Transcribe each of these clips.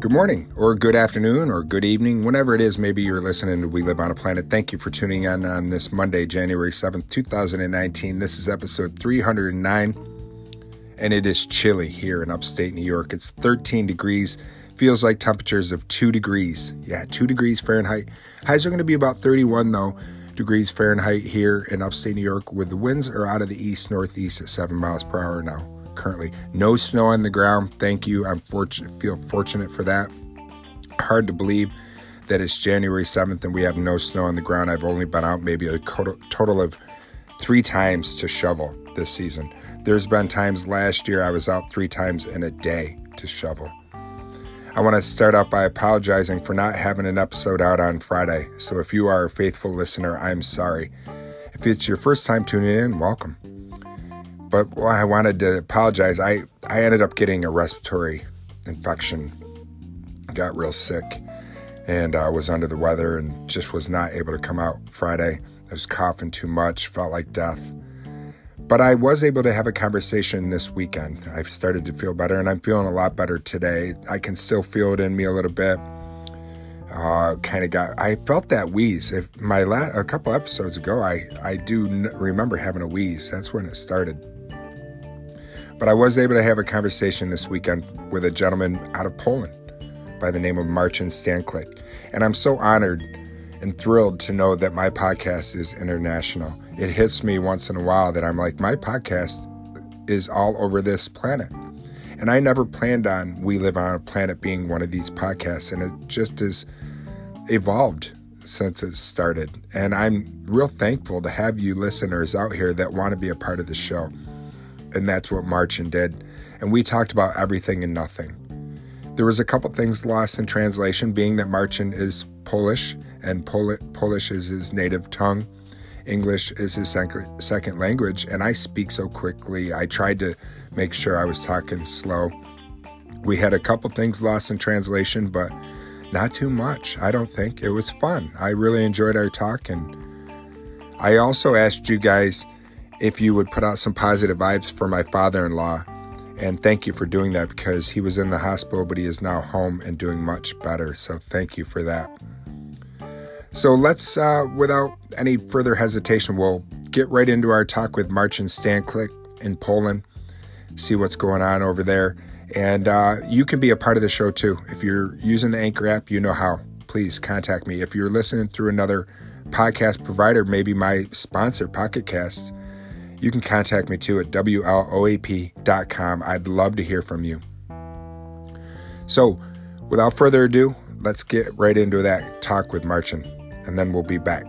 Good morning, or good afternoon, or good evening, whenever it is, maybe you're listening to We Live on a Planet. Thank you for tuning in on this Monday, January 7th, 2019. This is episode 309, and it is chilly here in upstate New York. It's 13 degrees, feels like temperatures of 2 degrees. Yeah, 2 degrees Fahrenheit. Highs are going to be about 31, though, degrees Fahrenheit here in upstate New York, with the winds are out of the east-northeast at 7 miles per hour now. Currently no snow on the ground. Thank you. I feel fortunate for that. Hard to believe that it's January 7th and we have no snow on the ground. I've only been out maybe a total of 3 times to shovel this season. There's been times last year I was out 3 times in a day to shovel. I want to start out by apologizing for not having an episode out on Friday. So if you are a faithful listener, I'm sorry. If it's your first time tuning in, welcome. But I wanted to apologize. I ended up getting a respiratory infection, got real sick, and was under the weather and just was not able to come out Friday. I was coughing too much, felt like death. But I was able to have a conversation this weekend. I've started to feel better, and I'm feeling a lot better today. I can still feel it in me a little bit. I felt that wheeze. A couple episodes ago, I remember having a wheeze. That's when it started. But I was able to have a conversation this weekend with a gentleman out of Poland by the name of Marcin Stanclik. And I'm so honored and thrilled to know that my podcast is international. It hits me once in a while that I'm like, my podcast is all over this planet. And I never planned on We Live on a Planet being one of these podcasts. And it just has evolved since it started. And I'm real thankful to have you listeners out here that want to be a part of the show. And that's what Marcin did. And we talked about everything and nothing. There was a couple things lost in translation, being that Marcin is Polish, and Polish is his native tongue. English is his second language, and I speak so quickly. I tried to make sure I was talking slow. We had a couple things lost in translation, but not too much, I don't think. It was fun. I really enjoyed our talk, and I also asked you guys if you would put out some positive vibes for my father-in-law, and thank you for doing that because he was in the hospital, but he is now home and doing much better, so thank you for that. So let's, without any further hesitation, we'll get right into our talk with Marcin Stanclik in Poland, see what's going on over there. And you can be a part of the show, too. If you're using the Anchor app, you know how. Please contact me. If you're listening through another podcast provider, maybe my sponsor, Pocket Cast, you can contact me, too, at WLOAP.com. I'd love to hear from you. So without further ado, let's get right into that talk with Marcin, and then we'll be back.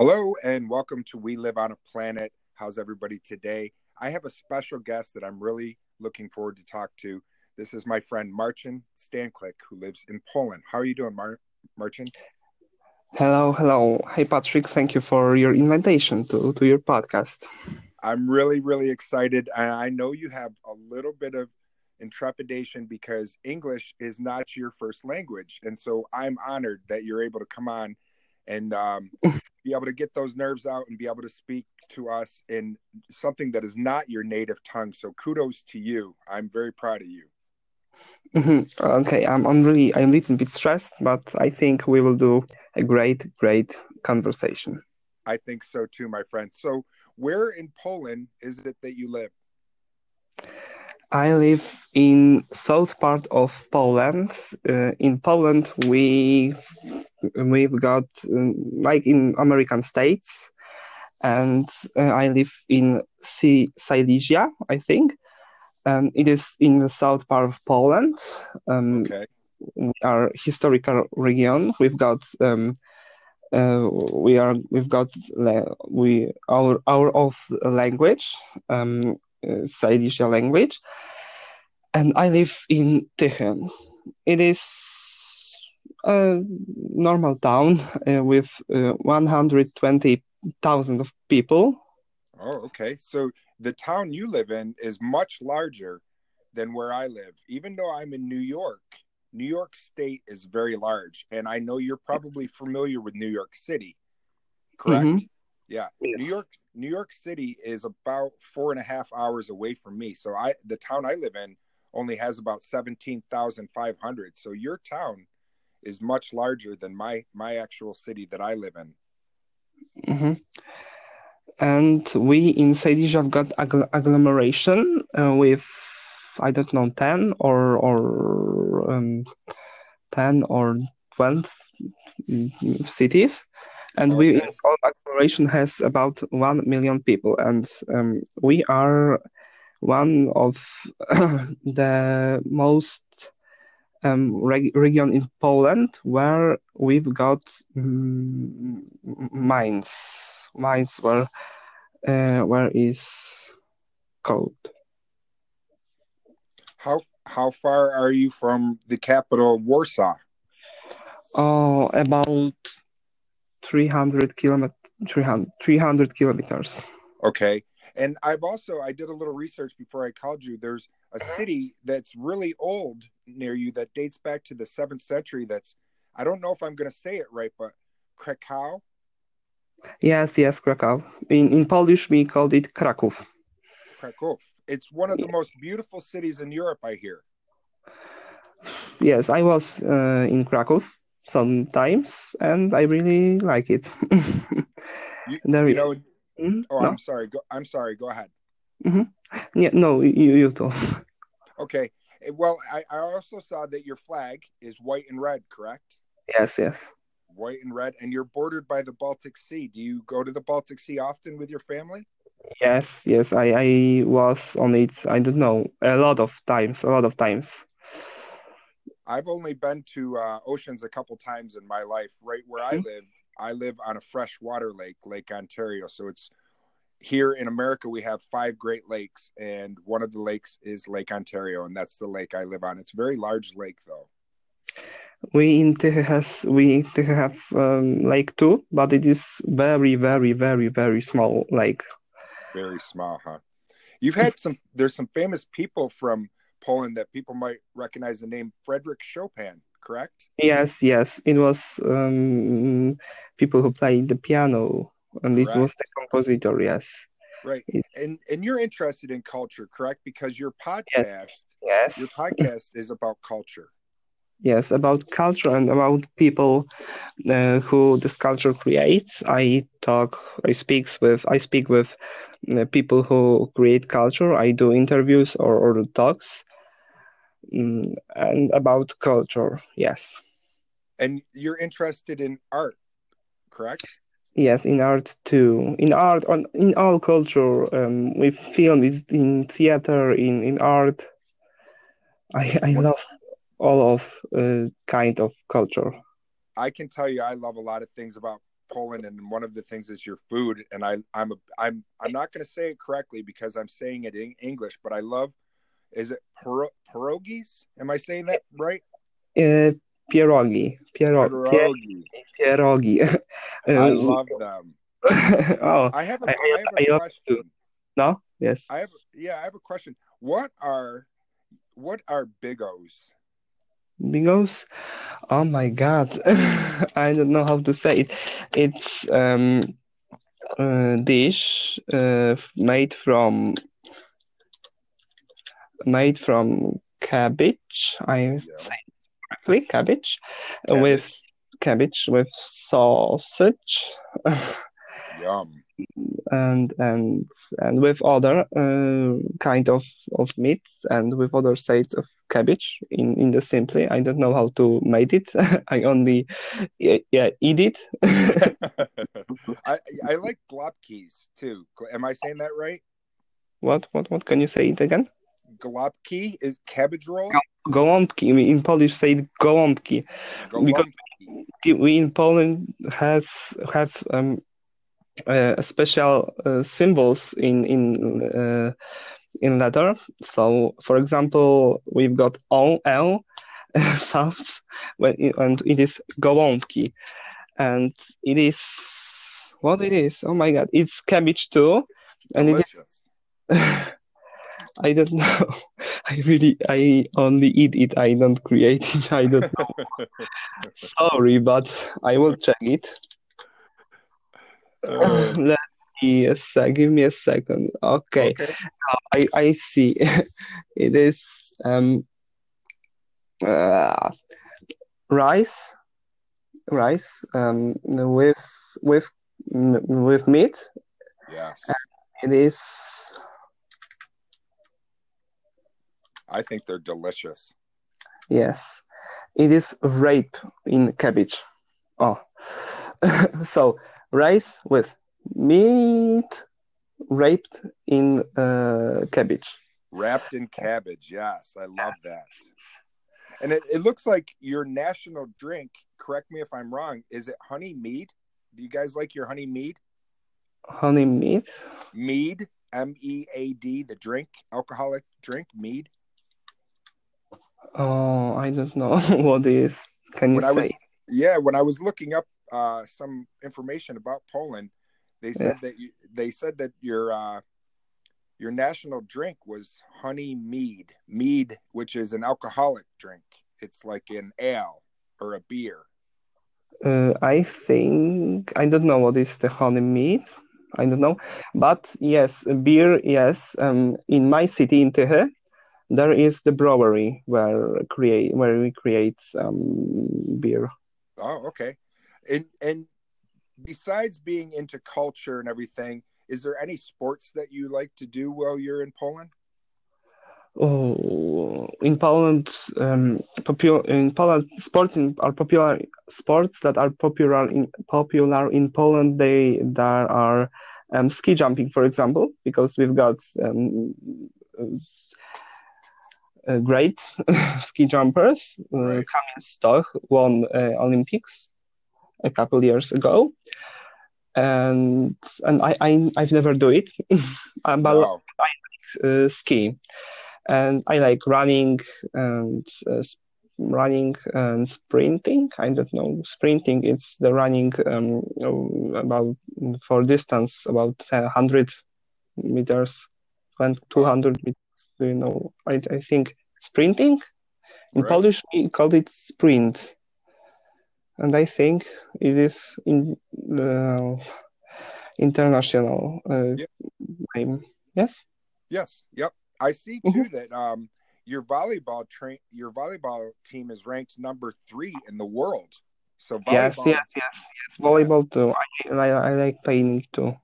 Hello, and welcome to We Live on a Planet. How's everybody today? I have a special guest that I'm really looking forward to talk to. This is my friend Marcin Stanclik, who lives in Poland. How are you doing, Marcin? Hello. Hey, Patrick. Thank you for your invitation to your podcast. I'm really, really excited. I know you have a little bit of trepidation because English is not your first language. And so I'm honored that you're able to come on and be able to get those nerves out and be able to speak to us in something that is not your native tongue. So kudos to you. I'm very proud of you. Mm-hmm. Okay, I'm a little bit stressed, but I think we will do a great conversation. I think so too, my friend. So where in Poland is it that you live? I live in south part of Poland. In Poland, we've got like in American states, and I live in Silesia, I think. It is in the south part of Poland. Okay. We are historical region. We've got our own language, Silesia language, and I live in Tychy. It is a normal town with 120,000 of people. Oh, okay. So the town you live in is much larger than where I live. Even though I'm in New York, New York State is very large. And I know you're probably familiar with New York City. correct? Mm-hmm. Yeah. Yes. New York City is about 4.5 hours away from me. So the town I live in only has about 17,500. So your town is much larger than my actual city that I live in. Mm-hmm. And we in Silesia have got agglomeration with, I don't know, 10 or 10 or 12 cities. And we in all agglomeration has about 1 million people. And we are one of the most region in Poland where we've got mines. Mines where is cold. How far are you from the capital, Warsaw? Oh, about 300 kilometers. Okay. And I did a little research before I called you. There's a city that's really old near you that dates back to the 7th century. That's, I don't know if I'm going to say it right, but Kraków? Yes, Kraków. In Polish, we called it Kraków. Kraków. It's one of the most beautiful cities in Europe, I hear. Yes, I was in Kraków sometimes, and I really like it. I'm sorry. Go ahead. Mm-hmm. Yeah, no, you too. Okay. Well, I also saw that your flag is white and red, correct? Yes. White and red, and you're bordered by the Baltic Sea. Do you go to the Baltic Sea often with your family? Yes. I was on it. I don't know, a lot of times. I've only been to oceans a couple times in my life. Right where mm-hmm. I live on a freshwater lake, Lake Ontario. So it's here in America, we have 5 Great Lakes, and one of the lakes is Lake Ontario, and that's the lake I live on. It's a very large lake, though. We in Tychy have lake too, but it is very, very, very, very small lake. Very small, huh? You've had there's some famous people from Poland that people might recognize the name Frederick Chopin, correct? Yes. It was people who played the piano, and it was the compositor, yes. Right. And you're interested in culture, correct? Because your podcast, your podcast is about culture. Yes, about culture and about people who this culture creates. I speak with people who create culture. I do interviews or talks and about culture, yes. And you're interested in art, correct? Yes, in art too. In art, in all culture, with film, in theater, in art. I love all of kind of culture. I can tell you, I love a lot of things about Poland, and one of the things is your food. And I'm not going to say it correctly because I'm saying it in English, but I love. Is it pierogies? Am I saying that right? Pierogi. I love them. Oh, I have a question. No, yes. I have a question. What are bigos? Bigos? Oh my God. I don't know how to say it. It's a dish made from cabbage. Say correctly, cabbage. With cabbage with sausage. Yum. And with other kind of meat and with other sides of cabbage in the simply. I don't know how to make it. I only eat it. I like glopkis too. Am I saying that right? What can you say it again? Glopki is cabbage roll. Gołąbki. We in Polish say gołąbki. Because we in Poland have special symbols in letter. So, for example, we've got O, L sounds, and it is gołąbki, and it is what it is. Oh my God, it's cabbage too, and delicious. It is. I don't know. I only eat it. I don't create it. I don't know. Sorry, but I will check it. Let me a sec. Give me a second. Okay. I see. It is rice with meat. Yes. And it is. I think they're delicious. Yes, it is rape in cabbage. Oh, so rice with meat wrapped in cabbage. Wrapped in cabbage, yes, I love that. And it looks like your national drink, correct me if I'm wrong, is it honey mead? Do you guys like your honey mead? Honey mead? Mead, M-E-A-D, the drink, alcoholic drink, mead. Oh, I don't know what it is. Can you say? When I was looking up some information about Poland, they said that your national drink was honey mead. Mead, which is an alcoholic drink. It's like an ale or a beer. I think I don't know what is the honey mead. I don't know, but yes, beer. Yes, in my city in Tychy, there is the brewery where we create beer. Oh, okay. And besides being into culture and everything, is there any sports that you like to do while you're in Poland? Oh, in Poland, sports that are popular in Poland. There are ski jumping, for example, because we've got. Great ski jumpers. Kamil Stoch won Olympics a couple years ago, and I've never do it, but wow. I like ski, and I like running and sprinting. I don't know, sprinting. It's the running about for distance about 100 meters and 200 meters. You know, I think sprinting in Polish we called it sprint, and I think it is in international name. Yes, yep. I see too that your volleyball team is ranked number 3 in the world. So yes, volleyball too. I like playing it too.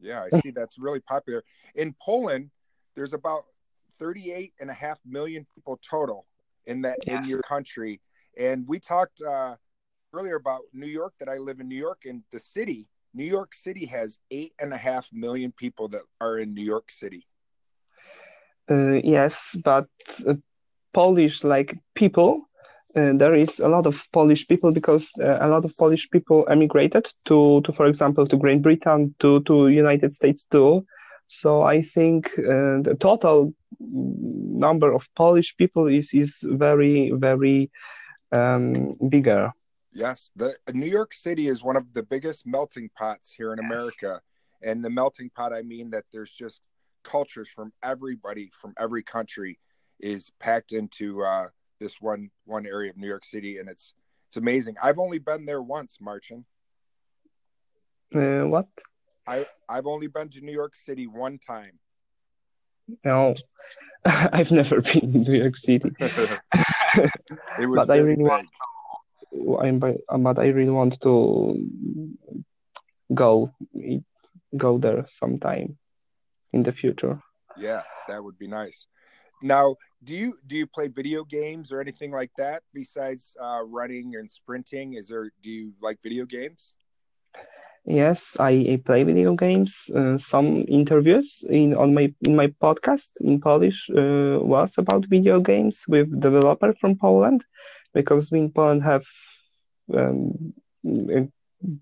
Yeah, I see that's really popular in Poland. There's about 38.5 million people total in that in your country, and we talked earlier about New York. That I live in New York, and the city, New York City, has 8.5 million people that are in New York City. Yes, but Polish like people, there is a lot of Polish people because a lot of Polish people emigrated to for example, to Great Britain, to United States too. So I think the total number of Polish people is very, very bigger. Yes, New York City is one of the biggest melting pots here in America. And the melting pot, I mean that there's just cultures from everybody, from every country is packed into this one area of New York City. And it's amazing. I've only been there once, Marcin. What? I've only been to New York City one time. No, I've never been to New York City. But I really want to go there sometime in the future. Yeah, that would be nice. Now, do you play video games or anything like that besides running and sprinting? Do you like video games? Yes, I play video games. Some interviews in my podcast in Polish was about video games with developer from Poland, because we in Poland have a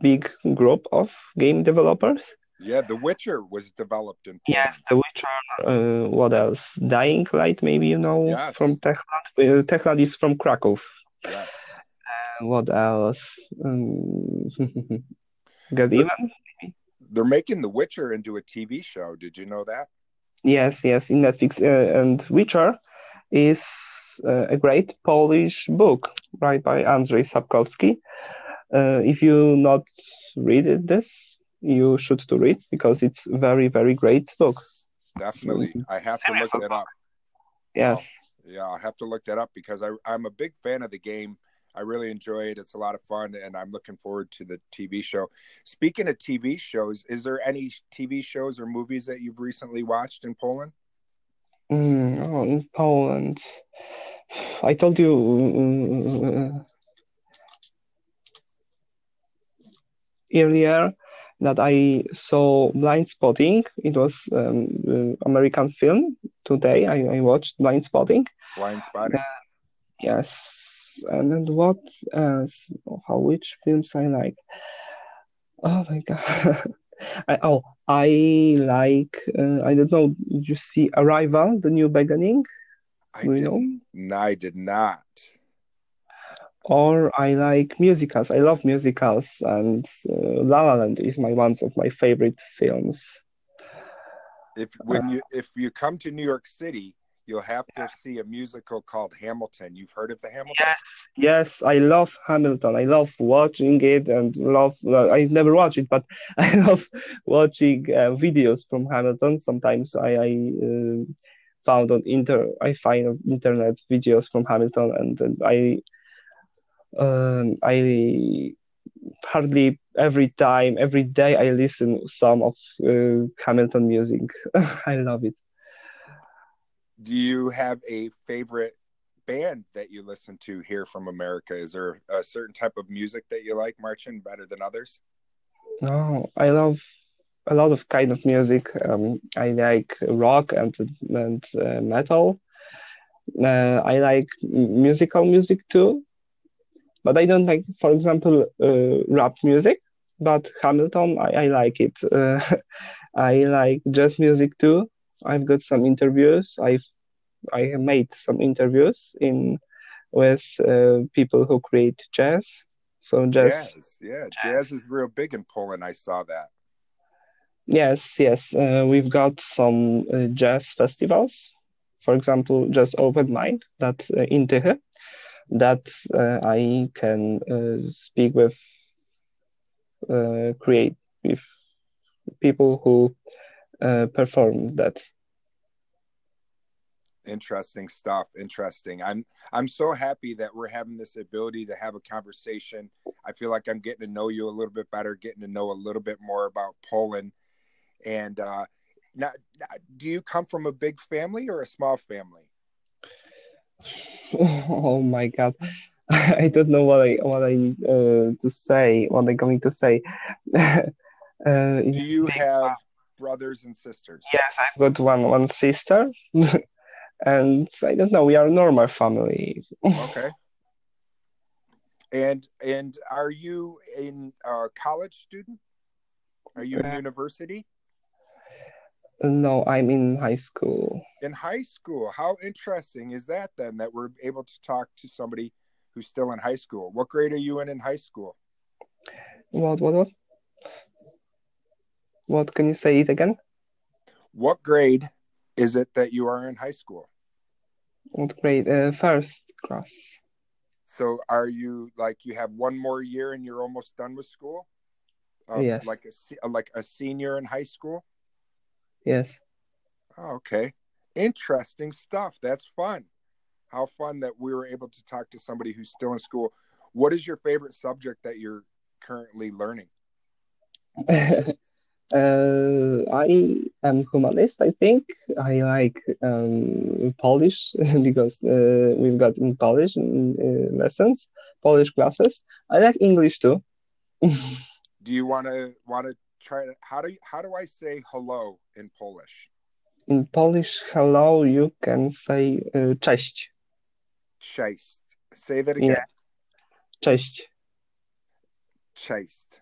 big group of game developers. Yeah, The Witcher was developed in Poland. Yes, The Witcher. What else? Dying Light, maybe you know from Techland. Techland is from Kraków. Yes. What else? They're making The Witcher into a TV show. Did you know that? Yes, in Netflix. And Witcher is a great Polish book, right, by Andrzej Sapkowski. If you not read this, you should to read, because it's very, very great book. Definitely. I have to look that up. Yes. Yeah, I have to look that up because I'm a big fan of the game. I really enjoy it. It's a lot of fun, and I'm looking forward to the TV show. Speaking of TV shows, is there any TV shows or movies that you've recently watched in Poland? In Poland, I told you earlier that I saw Blind Spotting. It was an American film. Today I watched Blind Spotting. Blind Spotting. Yes. And then what else? Which films I like? Oh, my God. I like, I don't know, did you see Arrival, The New Beginning? I did not. Or I like musicals. I love musicals, and La La Land is one of my favorite films. If you come to New York City, you'll have to see a musical called Hamilton. You've heard of the Hamilton? Yes. I love Hamilton. I love watching it, and I never watch it, but I love watching videos from Hamilton. Sometimes I find on internet videos from Hamilton, and I hardly every day I listen some of Hamilton music. I love it. Do you have a favorite band that you listen to here from America? Is there a certain type of music that you like, Marcin, better than others? Oh, I love a lot of kind of music. I like rock and metal. I like musical music too. But I don't like, for example, rap music. But Hamilton, I like it. I like jazz music too. I've got some interviews. I have made some interviews with people who create jazz. So jazz is real big in Poland. I saw that. Yes. We've got some jazz festivals. For example, Jazz Open Mind that in Tychy. That I can speak with creative people who perform that. Interesting stuff. Interesting. I'm so happy that we're having this ability to have a conversation. I feel like I'm getting to know you a little bit better, getting to know a little bit more about Poland. And now, do you come from a big family or a small family? Oh my God! I don't know what I'm going to say. Do you have brothers and sisters? Yes, I've got one sister, and I don't know. We are a normal family. Okay. And are you a college student? Are you in university? No, I'm in high school. In high school. How interesting is that then, that we're able to talk to somebody who's still in high school? What grade are you in high school? What? What, can you say it again? What grade is it that you are in high school? What grade? First class. So are you, you have one more year and you're almost done with school? Yes. Like a senior in high school? Yes. Oh, okay. Interesting stuff. That's fun. How fun that we were able to talk to somebody who's still in school. What is your favorite subject that you're currently learning? I am humanist, I think. I like Polish because we've got in Polish lessons, Polish classes. I like English too. Do you want to try to, how do I say hello in Polish? In Polish, hello, you can say cześć. Cześć. Say that again. Yeah. Cześć. Cześć.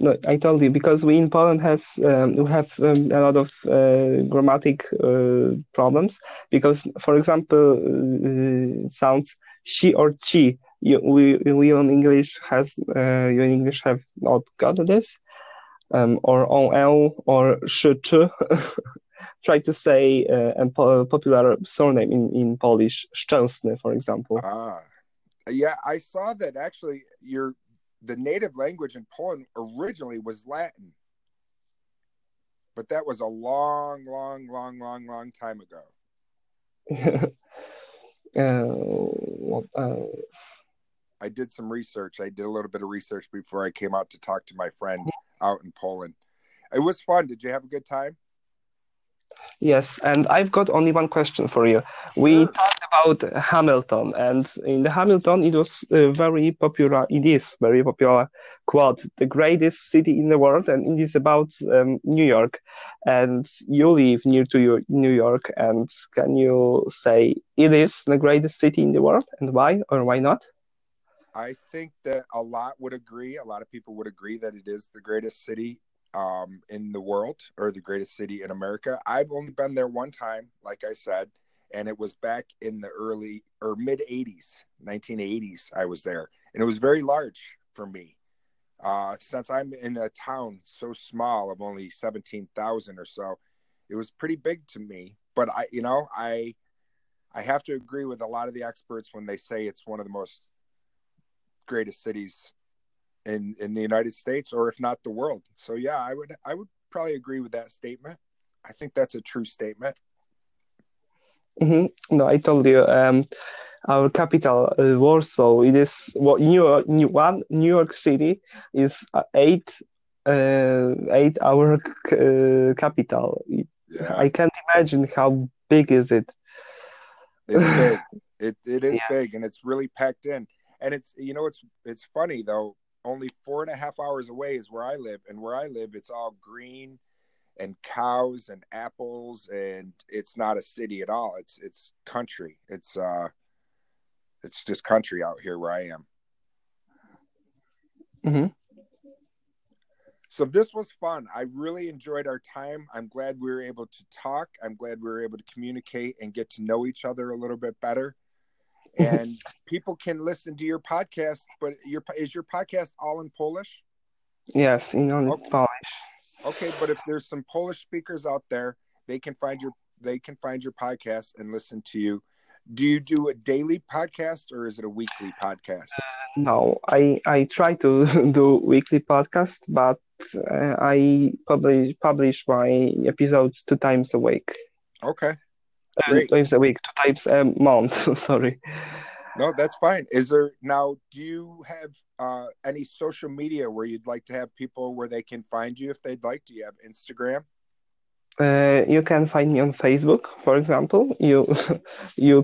No, I told you, because we in Poland have a lot of grammatic problems, because, for example, sounds she or chi, we in English have not got this. Or on L or sh-ch. Try to say a popular surname in Polish, Szczęsny, for example. Yeah, I saw that actually your the native language in Poland originally was Latin. But that was a long time ago. I did some research. I did a little bit of research before I came out to talk to my friend out in Poland. It was fun. Did you have a good time? Yes, and I've got only one question for you. We talked about Hamilton, and in the Hamilton, it was very popular. It is very popular quote, the greatest city in the world, and it is about New York. And you live near to your New York, and can you say it is the greatest city in the world, and why or why not? I think that a lot would agree. A lot of people would agree that it is the greatest city in the world, or the greatest city in America. I've only been there one time, like I said, and it was back in the early or mid 80s, 1980s. I was there, and it was very large for me. Since I'm in a town so small of only 17,000 or so, it was pretty big to me. But I have to agree with a lot of the experts when they say it's one of the most greatest cities in the United States, or if not the world. So yeah, I would probably agree with that statement. I think that's a true statement. Mm-hmm. No, I told you, our capital, Warsaw, it is what New York City is 8 hour capital. Yeah. I can't imagine how big is it. It's big. It is big, and it's really packed in. And it's it's funny though. Only 4.5 hours away is where I live. And where I live, it's all green and cows and apples, and it's not a city at all. It's country. It's just country out here where I am. Mm-hmm. So this was fun. I really enjoyed our time. I'm glad we were able to talk. I'm glad we were able to communicate and get to know each other a little bit better. And people can listen to your podcast, but is your podcast all in Polish? Yes, in only Polish. Okay, but if there's some Polish speakers out there, they can find your podcast and listen to you. Do you do a daily podcast, or is it a weekly podcast? No, I try to do weekly podcast, but I publish my episodes 2 times a week. Okay. 2 times a week, 2 times a month. Sorry. No, that's fine. Is there now? Do you have any social media where you'd like to have people where they can find you if they'd like? Do you have Instagram? You can find me on Facebook, for example. You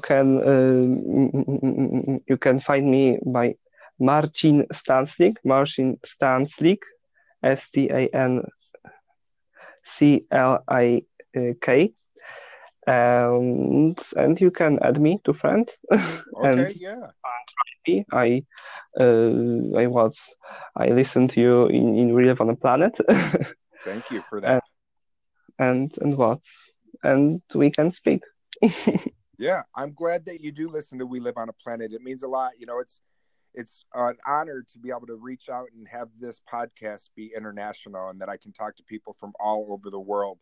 can find me by Marcin Stanclik. Marcin Stanclik, Stanclik. And you can add me to friend. Okay, and I listen to you in We Live on a Planet. Thank you for that. And we can speak. Yeah, I'm glad that you do listen to We Live on a Planet. It means a lot. It's an honor to be able to reach out and have this podcast be international, and that I can talk to people from all over the world.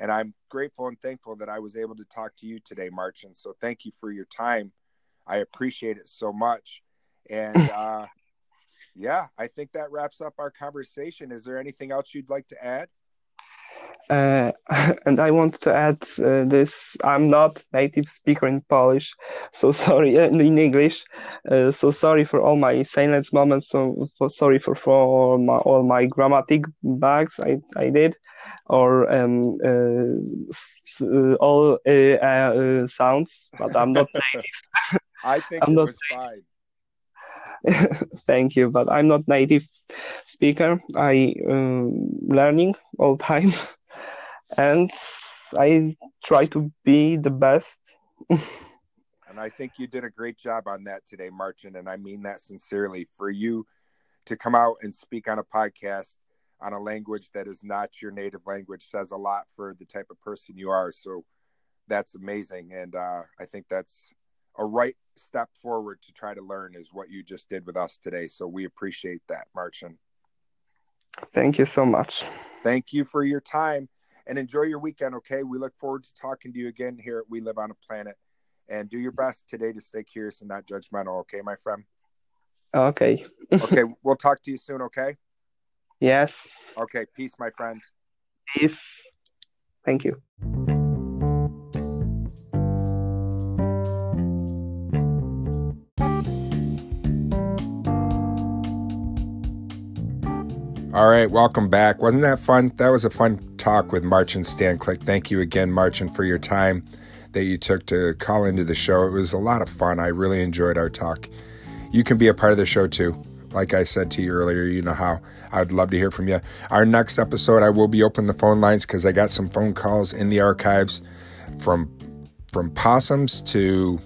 And I'm grateful and thankful that I was able to talk to you today, Marcin. So thank you for your time. I appreciate it so much. And I think that wraps up our conversation. Is there anything else you'd like to add? And I want to add this. I'm not native speaker in Polish, so sorry, in English. So sorry for all my silence moments. So sorry for all my grammatic bugs I did, or all sounds, but I'm not native. I think it was fine. Thank you, but I'm not native speaker. I learning all time, and I try to be the best. And I think you did a great job on that today, Marcin, and I mean that sincerely. For you to come out and speak on a podcast on a language that is not your native language says a lot for the type of person you are. So that's amazing, and I think that's a right step forward to try to learn is what you just did with us today. So we appreciate that, Marcin. Thank you so much. Thank you for your time, and enjoy your weekend, okay? We look forward to talking to you again here at We Live on a Planet. And do your best today to stay curious and not judgmental, okay, my friend? Okay. Okay, we'll talk to you soon, okay? Yes. Okay, peace, my friend. Peace. Thank you. All right, welcome back. Wasn't that fun? That was a fun talk with Marcin Stanclik. Thank you again, Marcin, for your time that you took to call into the show. It was a lot of fun. I really enjoyed our talk. You can be a part of the show, too. Like I said to you earlier, you know how I'd love to hear from you. Our next episode, I will be opening the phone lines because I got some phone calls in the archives from possums to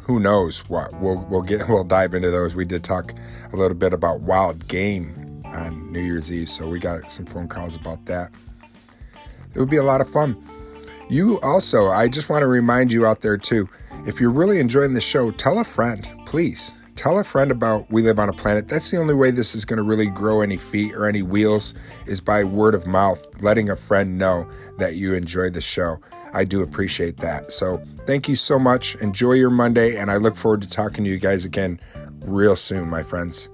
who knows what. We'll dive into those. We did talk a little bit about wild game on New Year's Eve, so we got some phone calls about that. It would be a lot of fun. You also, I just want to remind you out there too, if you're really enjoying the show, tell a friend, please. Tell a friend about We Live on a Planet. That's the only way this is going to really grow any feet or any wheels, is by word of mouth, letting a friend know that you enjoy the show. I do appreciate that. So thank you so much. Enjoy your Monday, and I look forward to talking to you guys again real soon, my friends.